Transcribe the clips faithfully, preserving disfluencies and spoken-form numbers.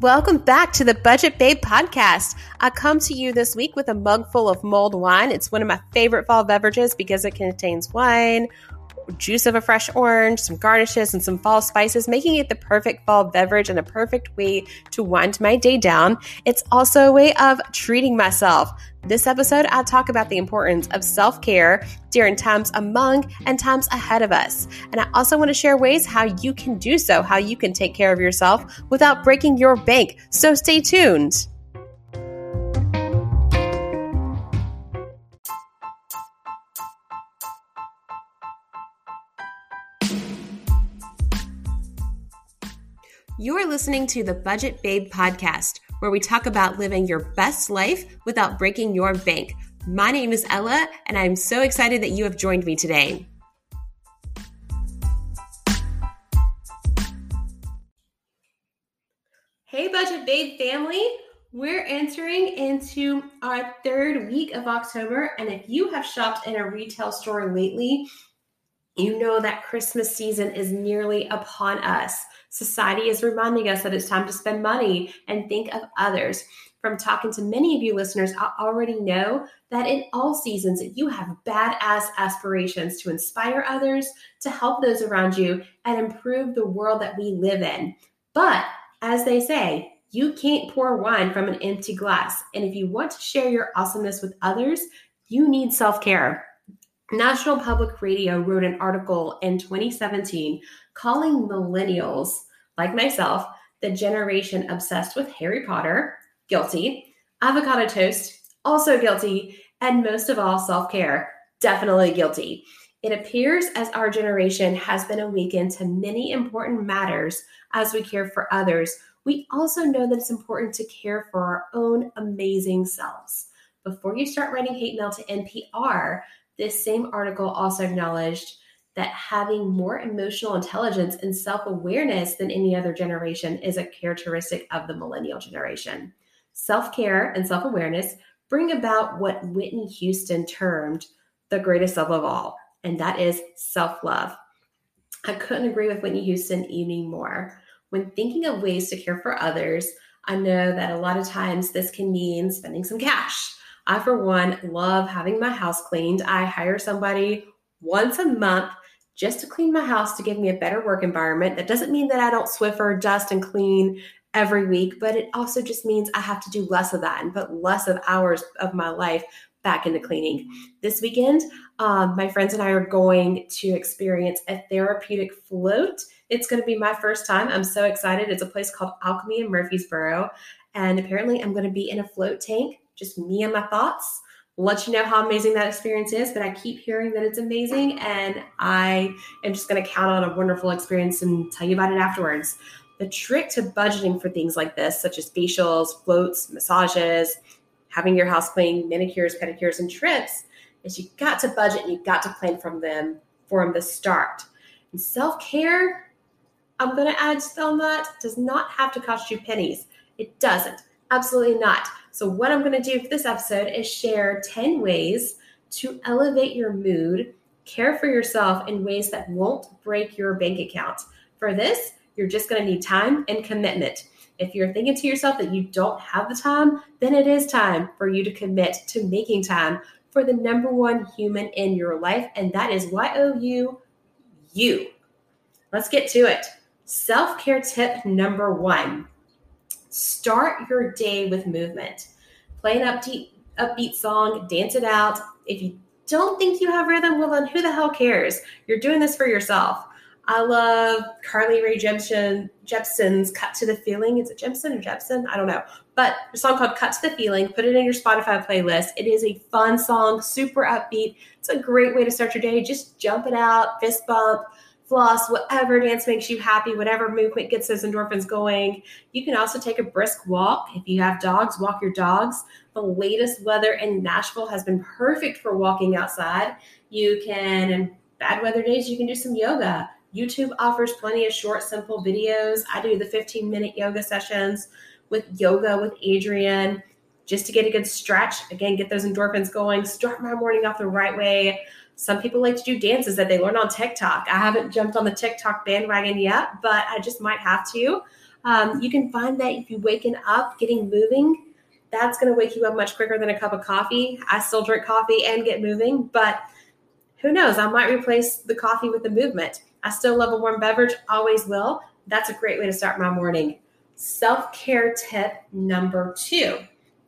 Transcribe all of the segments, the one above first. Welcome back to the Budget Babe Podcast. I come to you this week with a mug full of mulled wine. It's one of my favorite fall beverages because it contains wine, juice of a fresh orange, some garnishes, and some fall spices, making it the perfect fall beverage and a perfect way to wind my day down. It's also a way of treating myself. This episode, I talk about the importance of self-care during times among and times ahead of us. And I also want to share ways how you can do so, how you can take care of yourself without breaking your bank. So stay tuned. You're listening to the Budget Babe Podcast, where we talk about living your best life without breaking your bank. My name is Ella, and I'm so excited that you have joined me today. Hey, Budget Babe family. We're entering into our third week of October, and if you have shopped in a retail store lately, you know that Christmas season is nearly upon us. Society is reminding us that it's time to spend money and think of others. From talking to many of you listeners, I already know that in all seasons, you have badass aspirations to inspire others, to help those around you, and improve the world that we live in. But as they say, you can't pour wine from an empty glass. And if you want to share your awesomeness with others, you need self-care. National Public Radio wrote an article in twenty seventeen calling millennials, like myself, the generation obsessed with Harry Potter, guilty, avocado toast, also guilty, and most of all, self-care, definitely guilty. It appears as our generation has been awakened to many important matters as we care for others. We also know that it's important to care for our own amazing selves. Before you start writing hate mail to N P R, this same article also acknowledged that having more emotional intelligence and self-awareness than any other generation is a characteristic of the millennial generation. Self-care and self-awareness bring about what Whitney Houston termed the greatest love of all, and that is self-love. I couldn't agree with Whitney Houston even more. When thinking of ways to care for others, I know that a lot of times this can mean spending some cash. I, for one, love having my house cleaned. I hire somebody once a month just to clean my house to give me a better work environment. That doesn't mean that I don't Swiffer, dust, and clean every week, but it also just means I have to do less of that and put less of hours of my life back into cleaning. This weekend, um, my friends and I are going to experience a therapeutic float. It's going to be my first time. I'm so excited. It's a place called Alchemy in Murfreesboro, and apparently I'm going to be in a float tank. Just me and my thoughts. I'll let you know how amazing that experience is, but I keep hearing that it's amazing, and I am just going to count on a wonderful experience and tell you about it afterwards. The trick to budgeting for things like this, such as facials, floats, massages, having your house clean, manicures, pedicures, and trips, is you got to budget and you got to plan from them from the start. And self-care, I'm going to add on that, does not have to cost you pennies. It doesn't. Absolutely not. So what I'm going to do for this episode is share ten ways to elevate your mood, care for yourself in ways that won't break your bank account. For this, you're just going to need time and commitment. If you're thinking to yourself that you don't have the time, then it is time for you to commit to making time for the number one human in your life, and that is Y O U, you. Let's get to it. Self-care tip number one. Start your day with movement. Play an upbeat, upbeat song, dance it out. If you don't think you have rhythm, well then who the hell cares? You're doing this for yourself. I love Carly Rae Jepsen's Cut to the Feeling. Is it Jepsen or Jepsen? I don't know. But a song called Cut to the Feeling. Put it in your Spotify playlist. It is a fun song, super upbeat. It's a great way to start your day. Just jump it out, fist bump, floss, whatever dance makes you happy, whatever movement gets those endorphins going. You can also take a brisk walk. If you have dogs, walk your dogs. The latest weather in Nashville has been perfect for walking outside. You can, in bad weather days, you can do some yoga. YouTube offers plenty of short, simple videos. I do the fifteen-minute yoga sessions with yoga with Adriene just to get a good stretch. Again, get those endorphins going. Start my morning off the right way. Some people like to do dances that they learn on TikTok. I haven't jumped on the TikTok bandwagon yet, but I just might have to. Um, you can find that if you're waking up, getting moving, that's going to wake you up much quicker than a cup of coffee. I still drink coffee and get moving, but who knows? I might replace the coffee with the movement. I still love a warm beverage, always will. That's a great way to start my morning. Self-care tip number two,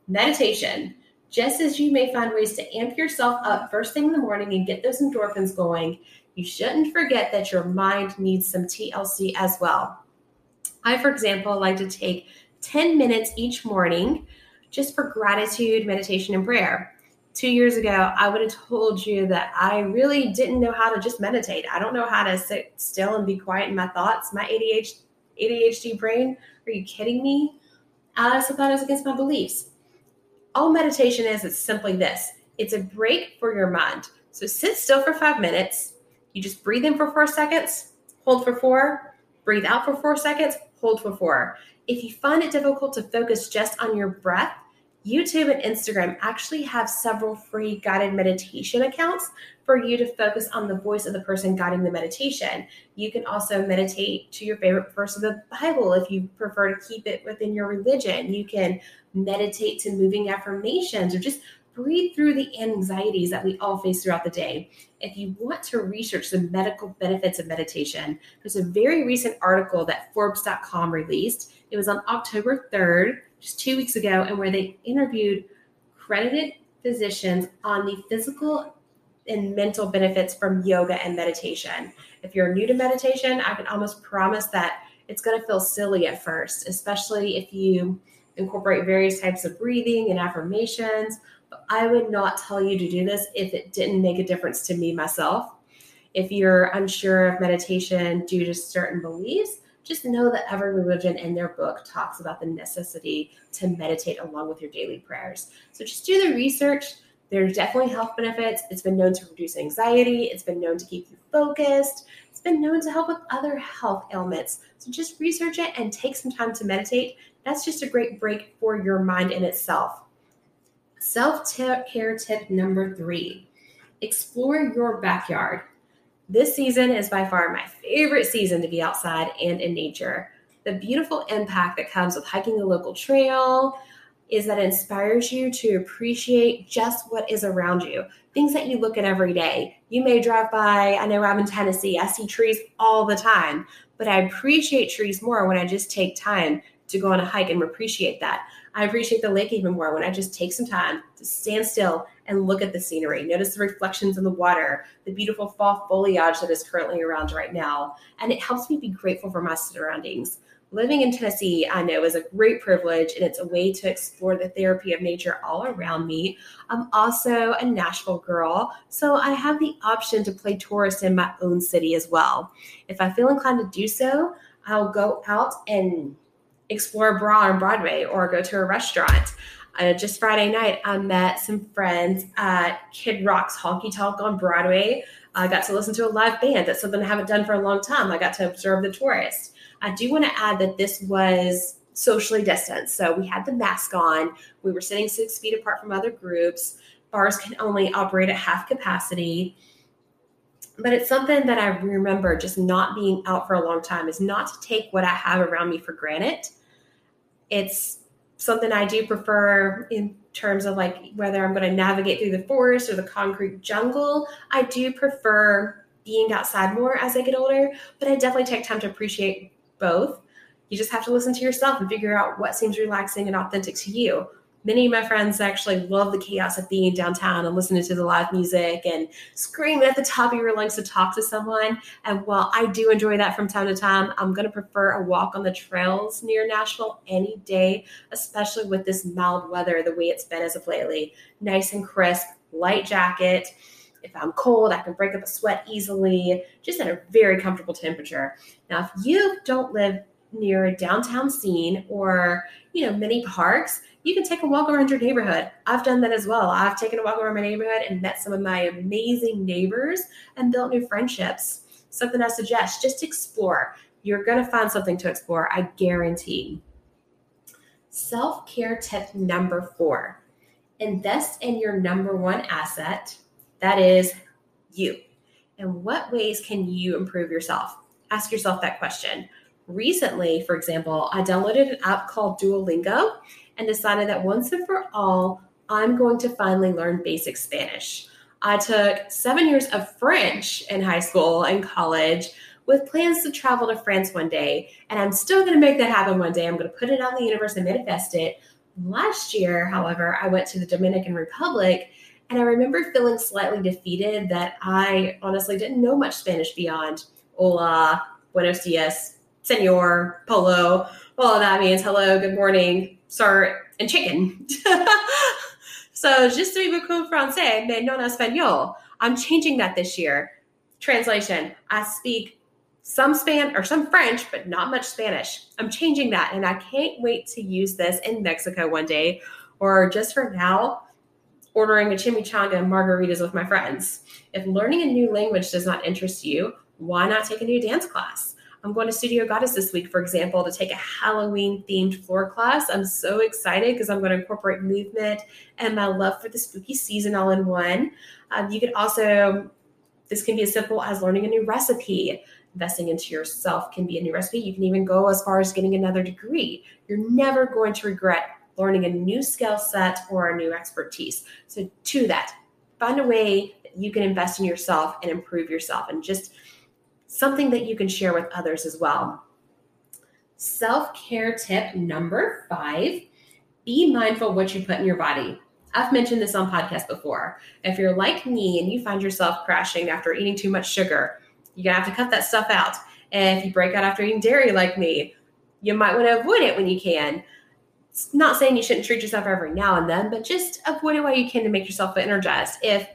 meditation. Just as you may find ways to amp yourself up first thing in the morning and get those endorphins going, you shouldn't forget that your mind needs some T L C as well. I, for example, like to take ten minutes each morning just for gratitude, meditation, and prayer. Two years ago, I would have told you that I really didn't know how to just meditate. I don't know how to sit still and be quiet in my thoughts. My A D H D brain, are you kidding me? I also thought it was against my beliefs. All meditation is, it's simply this. It's a break for your mind. So sit still for five minutes. You just breathe in for four seconds, hold for four, breathe out for four seconds, hold for four. If you find it difficult to focus just on your breath, YouTube and Instagram actually have several free guided meditation accounts for you to focus on the voice of the person guiding the meditation. You can also meditate to your favorite verse of the Bible if you prefer to keep it within your religion. You can meditate to moving affirmations or just breathe through the anxieties that we all face throughout the day. If you want to research the medical benefits of meditation, there's a very recent article that Forbes dot com released. It was on October third, just two weeks ago, and where they interviewed credited physicians on the physical and mental benefits from yoga and meditation. If you're new to meditation, I can almost promise that it's going to feel silly at first, especially if you incorporate various types of breathing and affirmations. But I would not tell you to do this if it didn't make a difference to me myself. If you're unsure of meditation due to certain beliefs, just know that every religion in their book talks about the necessity to meditate along with your daily prayers. So just do the research. There's definitely health benefits. It's been known to reduce anxiety. It's been known to keep you focused. It's been known to help with other health ailments. So just research it and take some time to meditate. That's just a great break for your mind in itself. Self-care tip number three, explore your backyard. This season is by far my favorite season to be outside and in nature. The beautiful impact that comes with hiking a local trail is that it inspires you to appreciate just what is around you, things that you look at every day. You may drive by, I know I'm in Tennessee, I see trees all the time, but I appreciate trees more when I just take time to go on a hike and appreciate that. I appreciate the lake even more when I just take some time to stand still and look at the scenery. Notice the reflections in the water, the beautiful fall foliage that is currently around right now. And it helps me be grateful for my surroundings. Living in Tennessee, I know, is a great privilege, and it's a way to explore the therapy of nature all around me. I'm also a Nashville girl, so I have the option to play tourist in my own city as well. If I feel inclined to do so, I'll go out and explore Bra on Broadway or go to a restaurant. Uh, just Friday night, I met some friends at Kid Rock's Honky Tonk on Broadway. I got to listen to a live band. That's something I haven't done for a long time. I got to observe the tourists. I do want to add that this was socially distanced. So we had the mask on. We were sitting six feet apart from other groups. Bars can only operate at half capacity. But it's something that I remember just not being out for a long time is not to take what I have around me for granted. It's something I do prefer in terms of like whether I'm going to navigate through the forest or the concrete jungle. I do prefer being outside more as I get older, but I definitely take time to appreciate both. You just have to listen to yourself and figure out what seems relaxing and authentic to you. Many of my friends actually love the chaos of being downtown and listening to the live music and screaming at the top of your lungs to talk to someone. And while I do enjoy that from time to time, I'm going to prefer a walk on the trails near Nashville any day, especially with this mild weather the way it's been as of lately. Nice and crisp, light jacket. If I'm cold, I can break up a sweat easily, just at a very comfortable temperature. Now, if you don't live near a downtown scene or, you know, many parks, you can take a walk around your neighborhood. I've done that as well. I've taken a walk around my neighborhood and met some of my amazing neighbors and built new friendships. Something I suggest, just explore. You're going to find something to explore, I guarantee. Self-care tip number four, invest in your number one asset, that is you. In what ways can you improve yourself? Ask yourself that question. recently, for example, I downloaded an app called Duolingo and decided that once and for all, I'm going to finally learn basic Spanish. I took seven years of French in high school and college with plans to travel to France one day. And I'm still going to make that happen one day. I'm going to put it on the universe and manifest it. Last year, however, I went to the Dominican Republic and I remember feeling slightly defeated that I honestly didn't know much Spanish beyond hola, buenos dias, senor, polo. All of that means hello, good morning, sir, and chicken. So just to be con francés, me no español. I'm changing that this year. Translation, I speak some Span or some French, but not much Spanish. I'm changing that. And I can't wait to use this in Mexico one day, or just for now, ordering a chimichanga and margaritas with my friends. If learning a new language does not interest you, why not take a new dance class? I'm going to Studio Goddess this week, for example, to take a Halloween-themed floor class. I'm so excited because I'm going to incorporate movement and my love for the spooky season all in one. Um, you could also, this can be as simple as learning a new recipe. Investing into yourself can be a new recipe. You can even go as far as getting another degree. You're never going to regret learning a new skill set or a new expertise. So to that, find a way that you can invest in yourself and improve yourself, and just something that you can share with others as well. Self-care tip number five, be mindful what you put in your body. I've mentioned this on podcasts before. If you're like me and you find yourself crashing after eating too much sugar, you're going to have to cut that stuff out. And if you break out after eating dairy like me, you might want to avoid it when you can. It's not saying you shouldn't treat yourself every now and then, but just avoid it while you can to make yourself feel energized. If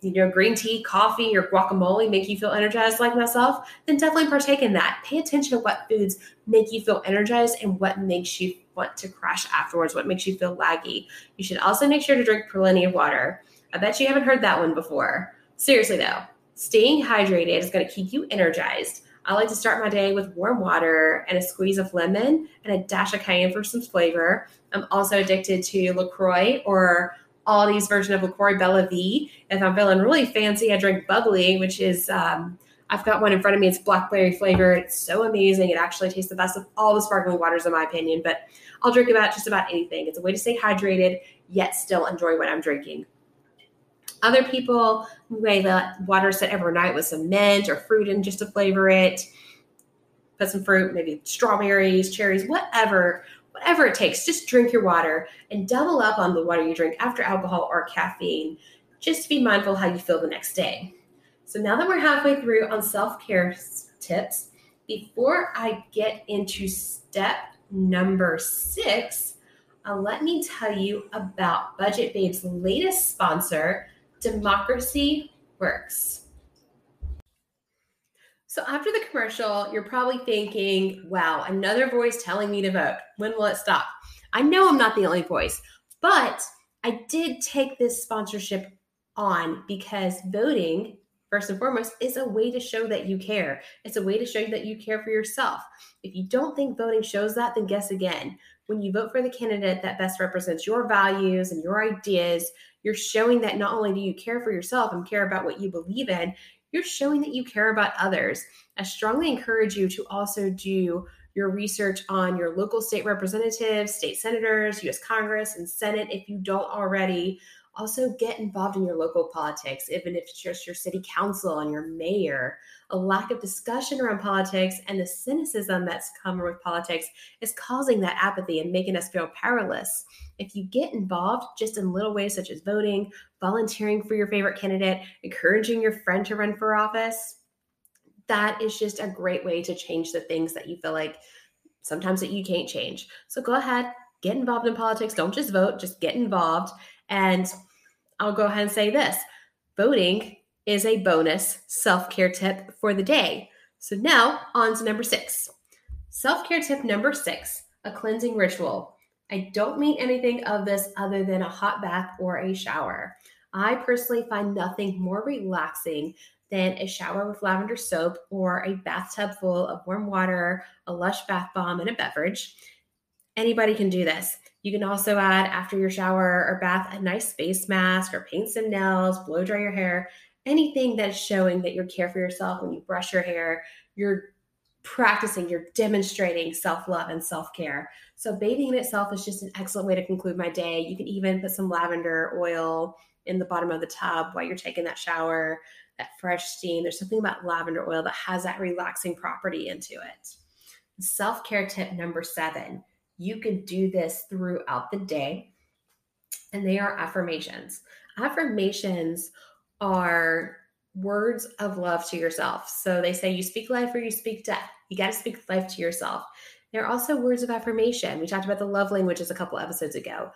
you know, green tea, coffee, or guacamole make you feel energized like myself, then definitely partake in that. Pay attention to what foods make you feel energized and what makes you want to crash afterwards, what makes you feel laggy. You should also make sure to drink plenty of water. I bet you haven't heard that one before. Seriously though, staying hydrated is going to keep you energized. I like to start my day with warm water and a squeeze of lemon and a dash of cayenne for some flavor. I'm also addicted to LaCroix, or Aldi's version of LaCroix, Bella V. If I'm feeling really fancy, I drink Bubbly, which is, um, I've got one in front of me. It's blackberry flavored. It's so amazing. It actually tastes the best of all the sparkling waters, in my opinion, but I'll drink about just about anything. It's a way to stay hydrated, yet still enjoy what I'm drinking. Other people may let water sit overnight with some mint or fruit in just to flavor it. Put some fruit, maybe strawberries, cherries, whatever. Whatever it takes, just drink your water and double up on the water you drink after alcohol or caffeine, just to be mindful how you feel the next day. So now that we're halfway through on self-care tips, before I get into step number six, uh, let me tell you about Budget Babe's latest sponsor, Democracy Works. So after the commercial, you're probably thinking, wow, another voice telling me to vote. When will it stop? I know I'm not the only voice, but I did take this sponsorship on because voting, first and foremost, is a way to show that you care. It's a way to show that you care for yourself. If you don't think voting shows that, then guess again. When you vote for the candidate that best represents your values and your ideas, you're showing that not only do you care for yourself and care about what you believe in, you're showing that you care about others. I strongly encourage you to also do your research on your local state representatives, state senators, U S Congress, and Senate if you don't already. Also get involved in your local politics, even if it's just your city council and your mayor. A lack of discussion around politics and the cynicism that's come with politics is causing that apathy and making us feel powerless. If you get involved just in little ways such as voting, volunteering for your favorite candidate, encouraging your friend to run for office, that is just a great way to change the things that you feel like sometimes that you can't change. So go ahead, get involved in politics. Don't just vote, just get involved. And I'll go ahead and say this, voting is a bonus self-care tip for the day. So now on to number six. Self-care tip number six, a cleansing ritual. I don't mean anything of this other than a hot bath or a shower. I personally find nothing more relaxing than a shower with lavender soap or a bathtub full of warm water, a lush bath bomb, and a beverage. Anybody can do this. You can also add, after your shower or bath, a nice face mask, or paint some nails, blow dry your hair, anything that's showing that you care for yourself. When you brush your hair, you're practicing, you're demonstrating self-love and self-care. So bathing in itself is just an excellent way to conclude my day. You can even put some lavender oil in the bottom of the tub while you're taking that shower, that fresh steam. There's something about lavender oil that has that relaxing property into it. Self-care tip number seven, you can do this throughout the day, and they are affirmations. Affirmations are words of love to yourself. So they say you speak life or you speak death. You got to speak life to yourself. They're also words of affirmation. We talked about the love languages a couple episodes ago.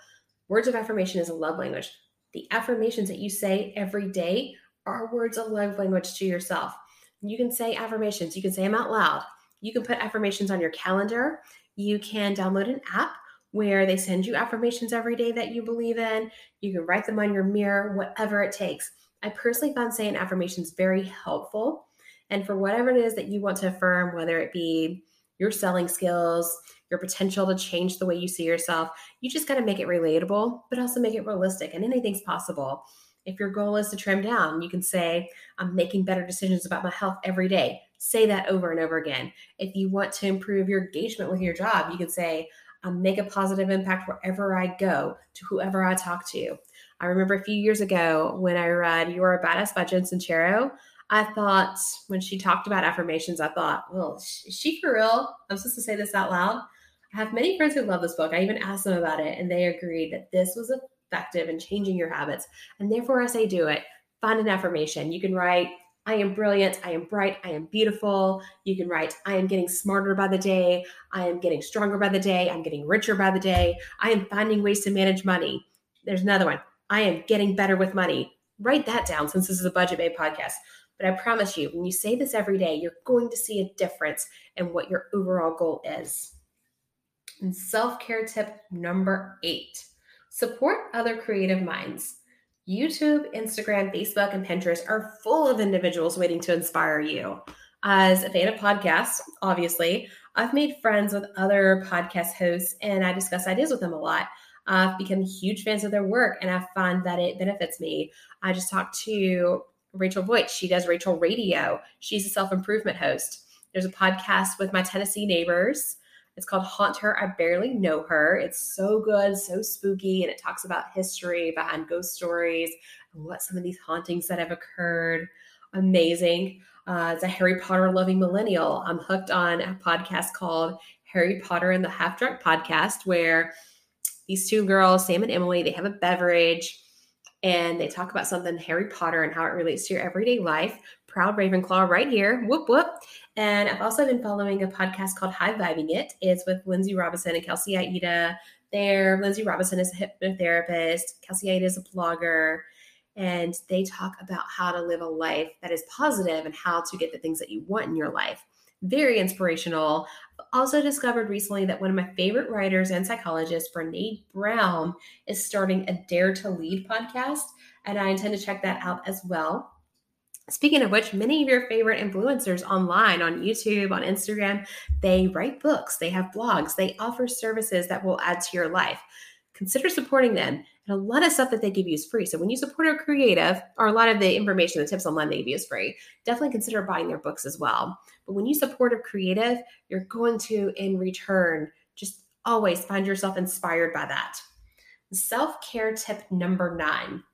Words of affirmation is a love language. The affirmations that you say every day are words of love language to yourself. You can say affirmations. You can say them out loud. You can put affirmations on your calendar. You can download an app where they send you affirmations every day that you believe in. You can write them on your mirror, whatever it takes. I personally found saying affirmations very helpful. And for whatever it is that you want to affirm, whether it be your selling skills, your potential to change the way you see yourself, you just got to make it relatable, but also make it realistic, and anything's possible. If your goal is to trim down, you can say, I'm making better decisions about my health every day. Say that over and over again. If you want to improve your engagement with your job, you can say, I'll make a positive impact wherever I go, to whoever I talk to. I remember a few years ago when I read You Are a Badass by Jen Sincero, I thought when she talked about affirmations, I thought, well, is she for real? I'm supposed to say this out loud? I have many friends who love this book. I even asked them about it, and they agreed that this was effective in changing your habits. And therefore, I say do it. Find an affirmation. You can write, I am brilliant, I am bright, I am beautiful. You can write, I am getting smarter by the day, I am getting stronger by the day, I'm getting richer by the day, I am finding ways to manage money. There's another one, I am getting better with money. Write that down, since this is a Budget Babe podcast. But I promise you, when you say this every day, you're going to see a difference in what your overall goal is. And self-care tip number eight, support other creative minds. YouTube, Instagram, Facebook, and Pinterest are full of individuals waiting to inspire you. As a fan of podcasts, obviously, I've made friends with other podcast hosts, and I discuss ideas with them a lot. I've become huge fans of their work, and I find that it benefits me. I just talked to Rachel Voigt. She does Rachel Radio. She's a self-improvement host. There's a podcast with my Tennessee neighbors. It's called Haunt Her, I Barely Know Her. It's so good, so spooky, and it talks about history behind ghost stories and what some of these hauntings that have occurred. Amazing. Uh, it's a Harry Potter loving millennial. I'm hooked on a podcast called Harry Potter and the Half-Drunk Podcast, where these two girls, Sam and Emily, they have a beverage and they talk about something Harry Potter and how it relates to your everyday life. Proud Ravenclaw right here. Whoop, whoop. And I've also been following a podcast called High Vibing It. It's with Lindsay Robinson and Kelsey Aida. There, Lindsay Robinson is a hypnotherapist. Kelsey Aida is a blogger. And they talk about how to live a life that is positive and how to get the things that you want in your life. Very inspirational. I've also discovered recently that one of my favorite writers and psychologists, Brené Brown, is starting a Dare to Lead podcast. And I intend to check that out as well. Speaking of which, many of your favorite influencers online, on YouTube, on Instagram, they write books, they have blogs, they offer services that will add to your life. Consider supporting them. And a lot of stuff that they give you is free. So when you support a creative, or a lot of the information, the tips online they give you is free, definitely consider buying their books as well. But when you support a creative, you're going to, in return, just always find yourself inspired by that. Self-care tip number nine.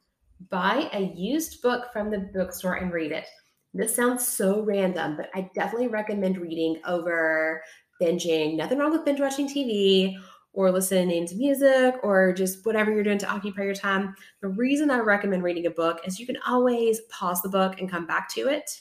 Buy a used book from the bookstore and read it. This sounds so random, but I definitely recommend reading over binging. Nothing wrong with binge watching T V or listening to music or just whatever you're doing to occupy your time. The reason I recommend reading a book is you can always pause the book and come back to it.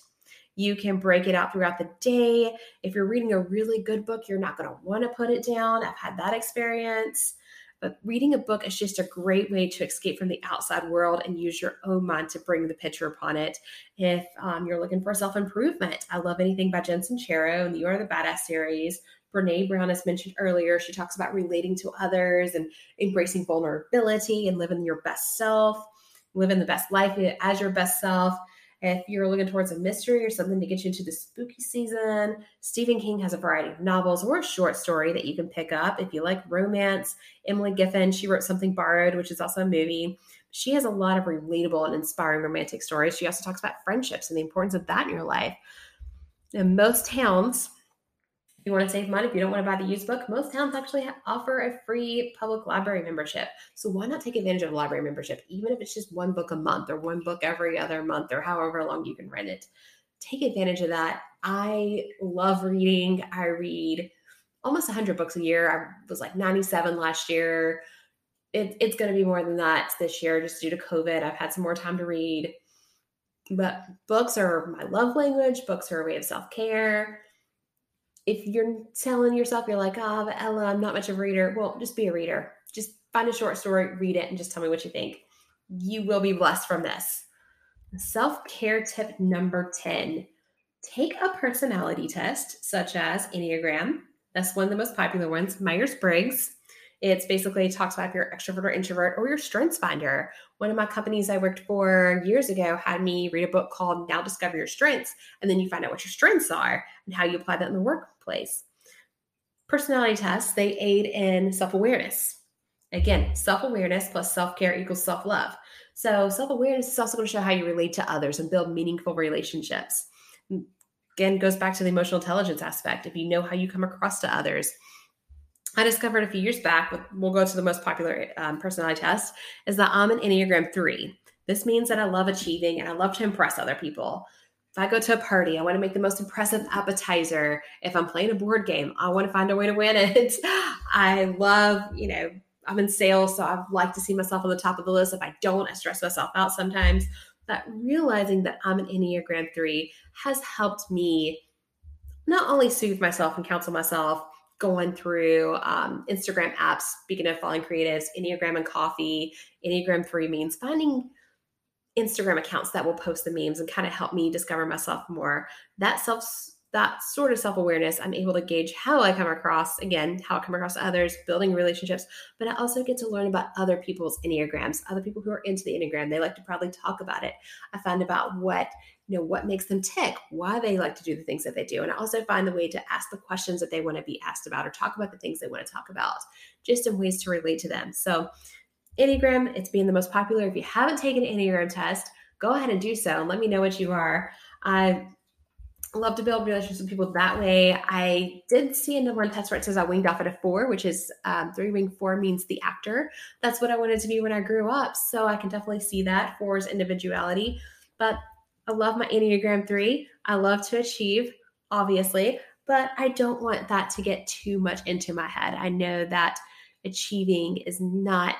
You can break it out throughout the day. If you're reading a really good book, you're not going to want to put it down. I've had that experience. But reading a book is just a great way to escape from the outside world and use your own mind to bring the picture upon it. If um, you're looking for self-improvement, I love anything by Jen Sincero and the You Are the Badass series. Brené Brown, as mentioned earlier, she talks about relating to others and embracing vulnerability and living your best self, living the best life as your best self. If you're looking towards a mystery or something to get you into the spooky season, Stephen King has a variety of novels or a short story that you can pick up. If you like romance, Emily Giffin, she wrote Something Borrowed, which is also a movie. She has a lot of relatable and inspiring romantic stories. She also talks about friendships and the importance of that in your life. In most towns, If you want to save money, if you don't want to buy the used book, most towns actually offer a free public library membership. So why not take advantage of a library membership, even if it's just one book a month or one book every other month or however long you can rent it? Take advantage of that. I love reading. I read almost one hundred books a year. I was like ninety-seven last year. It, it's going to be more than that this year just due to COVID. I've had some more time to read. But books are my love language. Books are a way of self-care. If you're telling yourself, you're like, oh, but Ella, I'm not much of a reader. Well, just be a reader. Just find a short story, read it, and just tell me what you think. You will be blessed from this. Self-care tip number ten. Take a personality test such as Enneagram. That's one of the most popular ones, Myers-Briggs. It's basically talks about if you're extrovert or introvert or your strengths finder. One of my companies I worked for years ago had me read a book called Now Discover Your Strengths, and then you find out what your strengths are and how you apply that in the workplace. Personality tests, they aid in self-awareness. Again, self-awareness plus self-care equals self-love. So self-awareness is also going to show how you relate to others and build meaningful relationships. Again, goes back to the emotional intelligence aspect. If you know how you come across to others, I discovered a few years back, we'll go to the most popular um, personality test, is that I'm an Enneagram three. This means that I love achieving and I love to impress other people. If I go to a party, I want to make the most impressive appetizer. If I'm playing a board game, I want to find a way to win it. I love, you know, I'm in sales, so I like to see myself on the top of the list. If I don't, I stress myself out sometimes. But realizing that I'm an Enneagram three has helped me not only soothe myself and counsel myself, going through um, Instagram apps, speaking of following creatives, Enneagram and coffee, Enneagram three means finding Instagram accounts that will post the memes and kind of help me discover myself more. That self, that sort of self-awareness, I'm able to gauge how I come across, again, how I come across to others, building relationships, but I also get to learn about other people's Enneagrams, other people who are into the Enneagram. They like to probably talk about it. I find about what you know, what makes them tick, why they like to do the things that they do. And I also find the way to ask the questions that they want to be asked about or talk about the things they want to talk about, just in ways to relate to them. So Enneagram, it's being the most popular. If you haven't taken an Enneagram test, go ahead and do so and let me know what you are. I love to build relationships with people that way. I did see another one test where it says I winged off at a four, which is um, three wing four means the actor. That's what I wanted to be when I grew up. So I can definitely see that. Four is individuality, but I love my Enneagram three. I love to achieve, obviously, but I don't want that to get too much into my head. I know that achieving is not,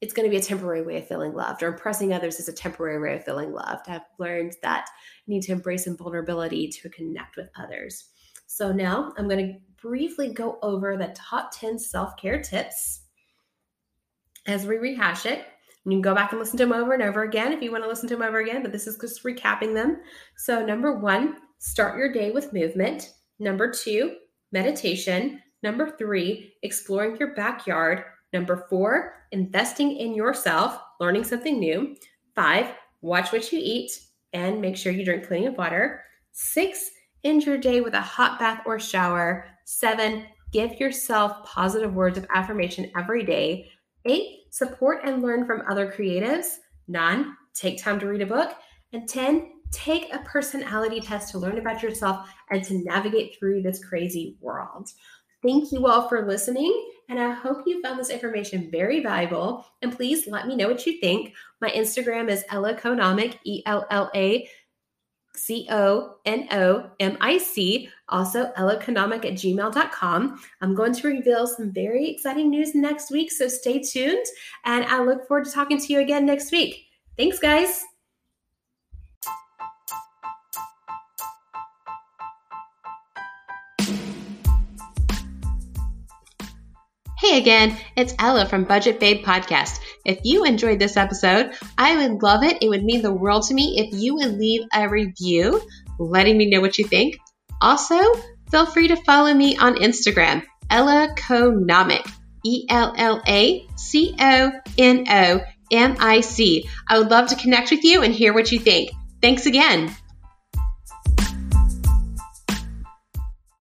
it's going to be a temporary way of feeling loved, or impressing others is a temporary way of feeling loved. I've learned that I need to embrace some vulnerability to connect with others. So now I'm going to briefly go over the top ten self-care tips as we rehash it. You can go back and listen to them over and over again if you want to listen to them over again, but this is just recapping them. So number one, start your day with movement. Number two, meditation. Number three, exploring your backyard. Number four, investing in yourself, learning something new. Five, watch what you eat and make sure you drink plenty of water. Six, end your day with a hot bath or shower. Seven, give yourself positive words of affirmation every day. Eight, support and learn from other creatives. Nine, take time to read a book. And ten, take a personality test to learn about yourself and to navigate through this crazy world. Thank you all for listening, and I hope you found this information very valuable. And please let me know what you think. My Instagram is Ellaconomic, E L L A C O N O M I C, also ellaconomic at gmail dot com. I'm going to reveal some very exciting news next week, so stay tuned, and I look forward to talking to you again next week. Thanks, guys. Hey again, it's Ella from Budget Babe Podcast. If you enjoyed this episode, I would love it. It would mean the world to me if you would leave a review, letting me know what you think. Also, feel free to follow me on Instagram, Ellaconomic, E L L A C O N O M I C. I would love to connect with you and hear what you think. Thanks again.